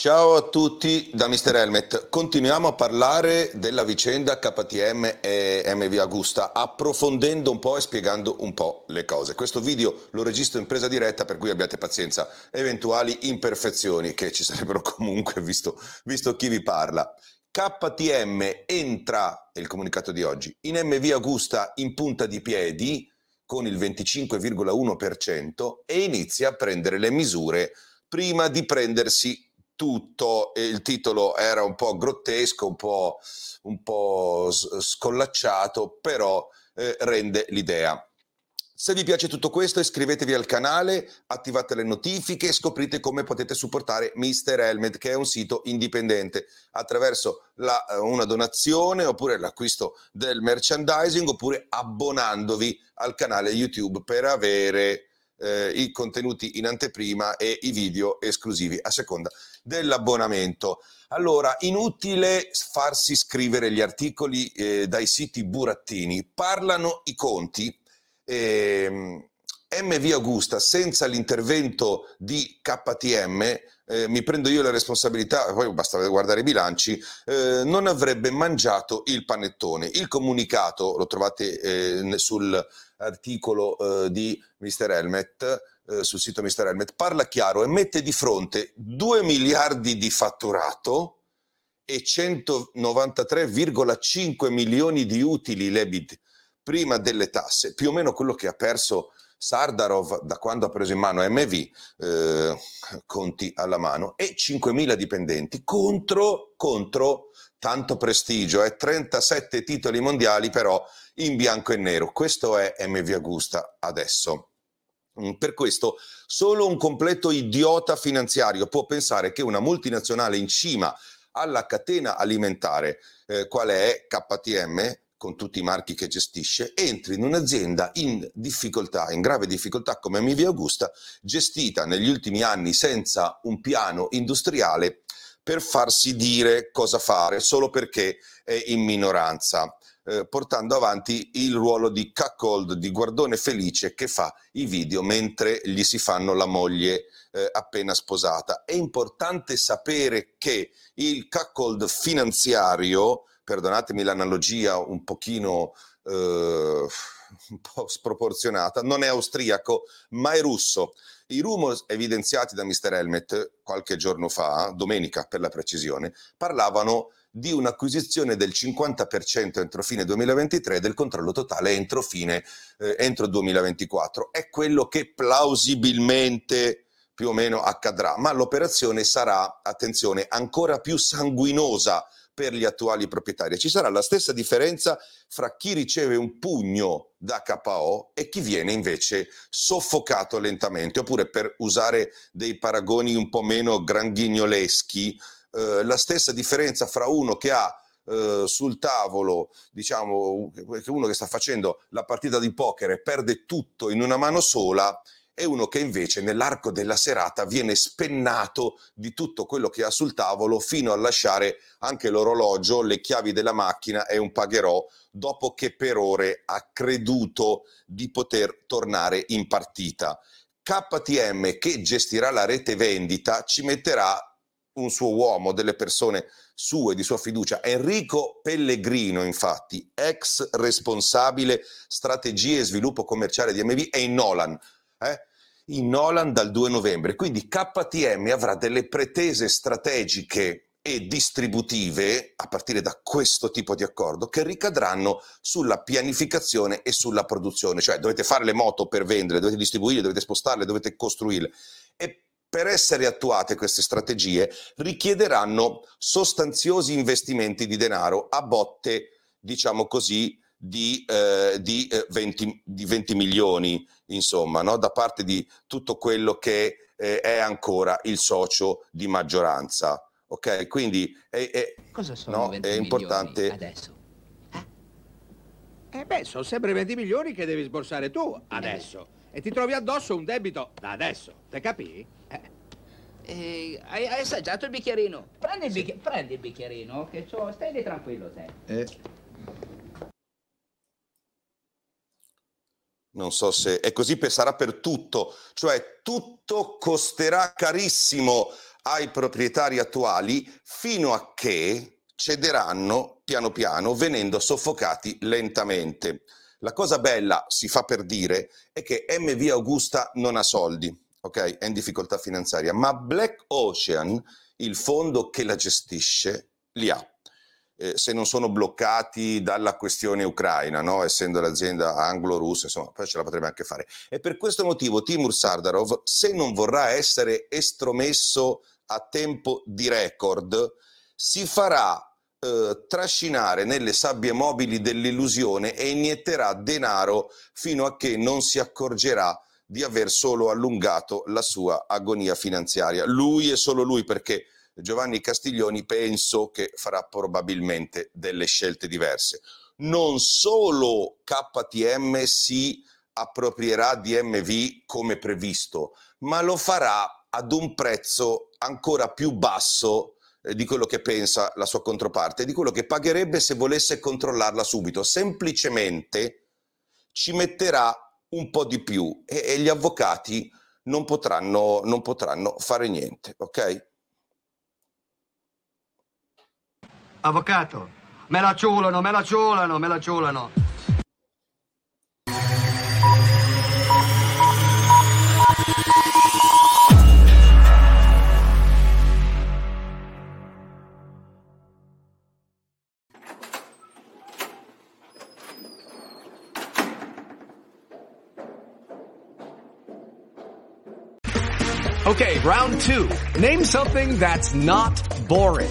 Ciao a tutti da Mister Helmet. Continuiamo a parlare della vicenda KTM e MV Agusta, approfondendo un po' e spiegando un po' le cose. Questo video lo registro in presa diretta, per cui abbiate pazienza, eventuali imperfezioni che ci sarebbero comunque, visto chi vi parla. KTM entra, è il comunicato di oggi, in MV Agusta in punta di piedi con il 25,1% e inizia a prendere le misure prima di prendersi tutto. Il titolo era un po' grottesco, un po' scollacciato, però rende l'idea. Se vi piace tutto questo, iscrivetevi al canale, attivate le notifiche e scoprite come potete supportare Mister Helmet, che è un sito indipendente, attraverso una donazione, oppure l'acquisto del merchandising, oppure abbonandovi al canale YouTube per avere i contenuti in anteprima e i video esclusivi a seconda dell'abbonamento. Allora, inutile farsi scrivere gli articoli dai siti burattini, parlano i conti. MV Agusta senza l'intervento di KTM, mi prendo io la responsabilità, poi basta guardare i bilanci, non avrebbe mangiato il panettone. Il comunicato lo trovate sul articolo di Mister Helmet, sul sito Mister Helmet, parla chiaro e mette di fronte 2 miliardi di fatturato e 193,5 milioni di utili l'EBIT prima delle tasse, più o meno quello che ha perso Sardarov da quando ha preso in mano MV, conti alla mano, e 5.000 dipendenti contro tanto prestigio, 37 titoli mondiali però in bianco e nero. Questo è MV Agusta adesso. Per questo solo un completo idiota finanziario può pensare che una multinazionale in cima alla catena alimentare, quale è KTM, con tutti i marchi che gestisce, entri in un'azienda in grave difficoltà come MV Agusta, gestita negli ultimi anni senza un piano industriale, per farsi dire cosa fare solo perché è in minoranza, portando avanti il ruolo di cuckold, di guardone felice che fa i video mentre gli si fanno la moglie appena sposata. È importante sapere che il cuckold finanziario, perdonatemi l'analogia un pochino un po' sproporzionata, non è austriaco ma è russo. I rumor evidenziati da Mister Helmet qualche giorno fa, domenica per la precisione, parlavano di un'acquisizione del 50% entro fine 2023 e del controllo totale entro 2024. È quello che plausibilmente più o meno accadrà, ma l'operazione sarà, attenzione, ancora più sanguinosa per gli attuali proprietari. Ci sarà la stessa differenza fra chi riceve un pugno da KO e chi viene invece soffocato lentamente, oppure, per usare dei paragoni un po' meno granghignoleschi, la stessa differenza fra uno che ha sul tavolo, diciamo, uno che sta facendo la partita di poker e perde tutto in una mano sola, e uno che invece nell'arco della serata viene spennato di tutto quello che ha sul tavolo, fino a lasciare anche l'orologio, le chiavi della macchina e un pagherò, dopo che per ore ha creduto di poter tornare in partita. KTM, che gestirà la rete vendita, ci metterà un suo uomo, delle persone sue, di sua fiducia. Enrico Pellegrino, infatti, ex responsabile strategie e sviluppo commerciale di MV, è in Nolan dal 2 novembre, quindi KTM avrà delle pretese strategiche e distributive, a partire da questo tipo di accordo, che ricadranno sulla pianificazione e sulla produzione. Cioè dovete fare le moto per vendere, dovete distribuirle, dovete spostarle, dovete costruirle. E per essere attuate queste strategie richiederanno sostanziosi investimenti di denaro a botte, diciamo così, di 20 milioni, insomma, no? Da parte di tutto quello che è ancora il socio di maggioranza. Ok, quindi cosa sono, no, 20 è importante adesso? Beh, sono sempre 20 milioni che devi sborsare tu adesso e ti trovi addosso un debito da adesso, te capì? Hai assaggiato il bicchierino? Prendi il, prendi il bicchierino, che stai lì tranquillo te. Non so se è così, sarà per tutto, cioè tutto costerà carissimo ai proprietari attuali fino a che cederanno piano piano, venendo soffocati lentamente. La cosa bella, si fa per dire, è che MV Agusta non ha soldi, ok? È in difficoltà finanziaria, ma Black Ocean, il fondo che la gestisce, li ha. Se non sono bloccati dalla questione ucraina, no? Essendo l'azienda anglo-russa, insomma, poi ce la potrebbe anche fare. E per questo motivo Timur Sardarov, se non vorrà essere estromesso a tempo di record, si farà trascinare nelle sabbie mobili dell'illusione e inietterà denaro fino a che non si accorgerà di aver solo allungato la sua agonia finanziaria. Lui e solo lui, perché Giovanni Castiglioni penso che farà probabilmente delle scelte diverse. Non solo KTM si approprierà di MV come previsto, ma lo farà ad un prezzo ancora più basso di quello che pensa la sua controparte, di quello che pagherebbe se volesse controllarla subito. Semplicemente ci metterà un po' di più e gli avvocati non potranno fare niente, ok? Avvocato, me la ciulano. Okay, round two. Name something that's not boring.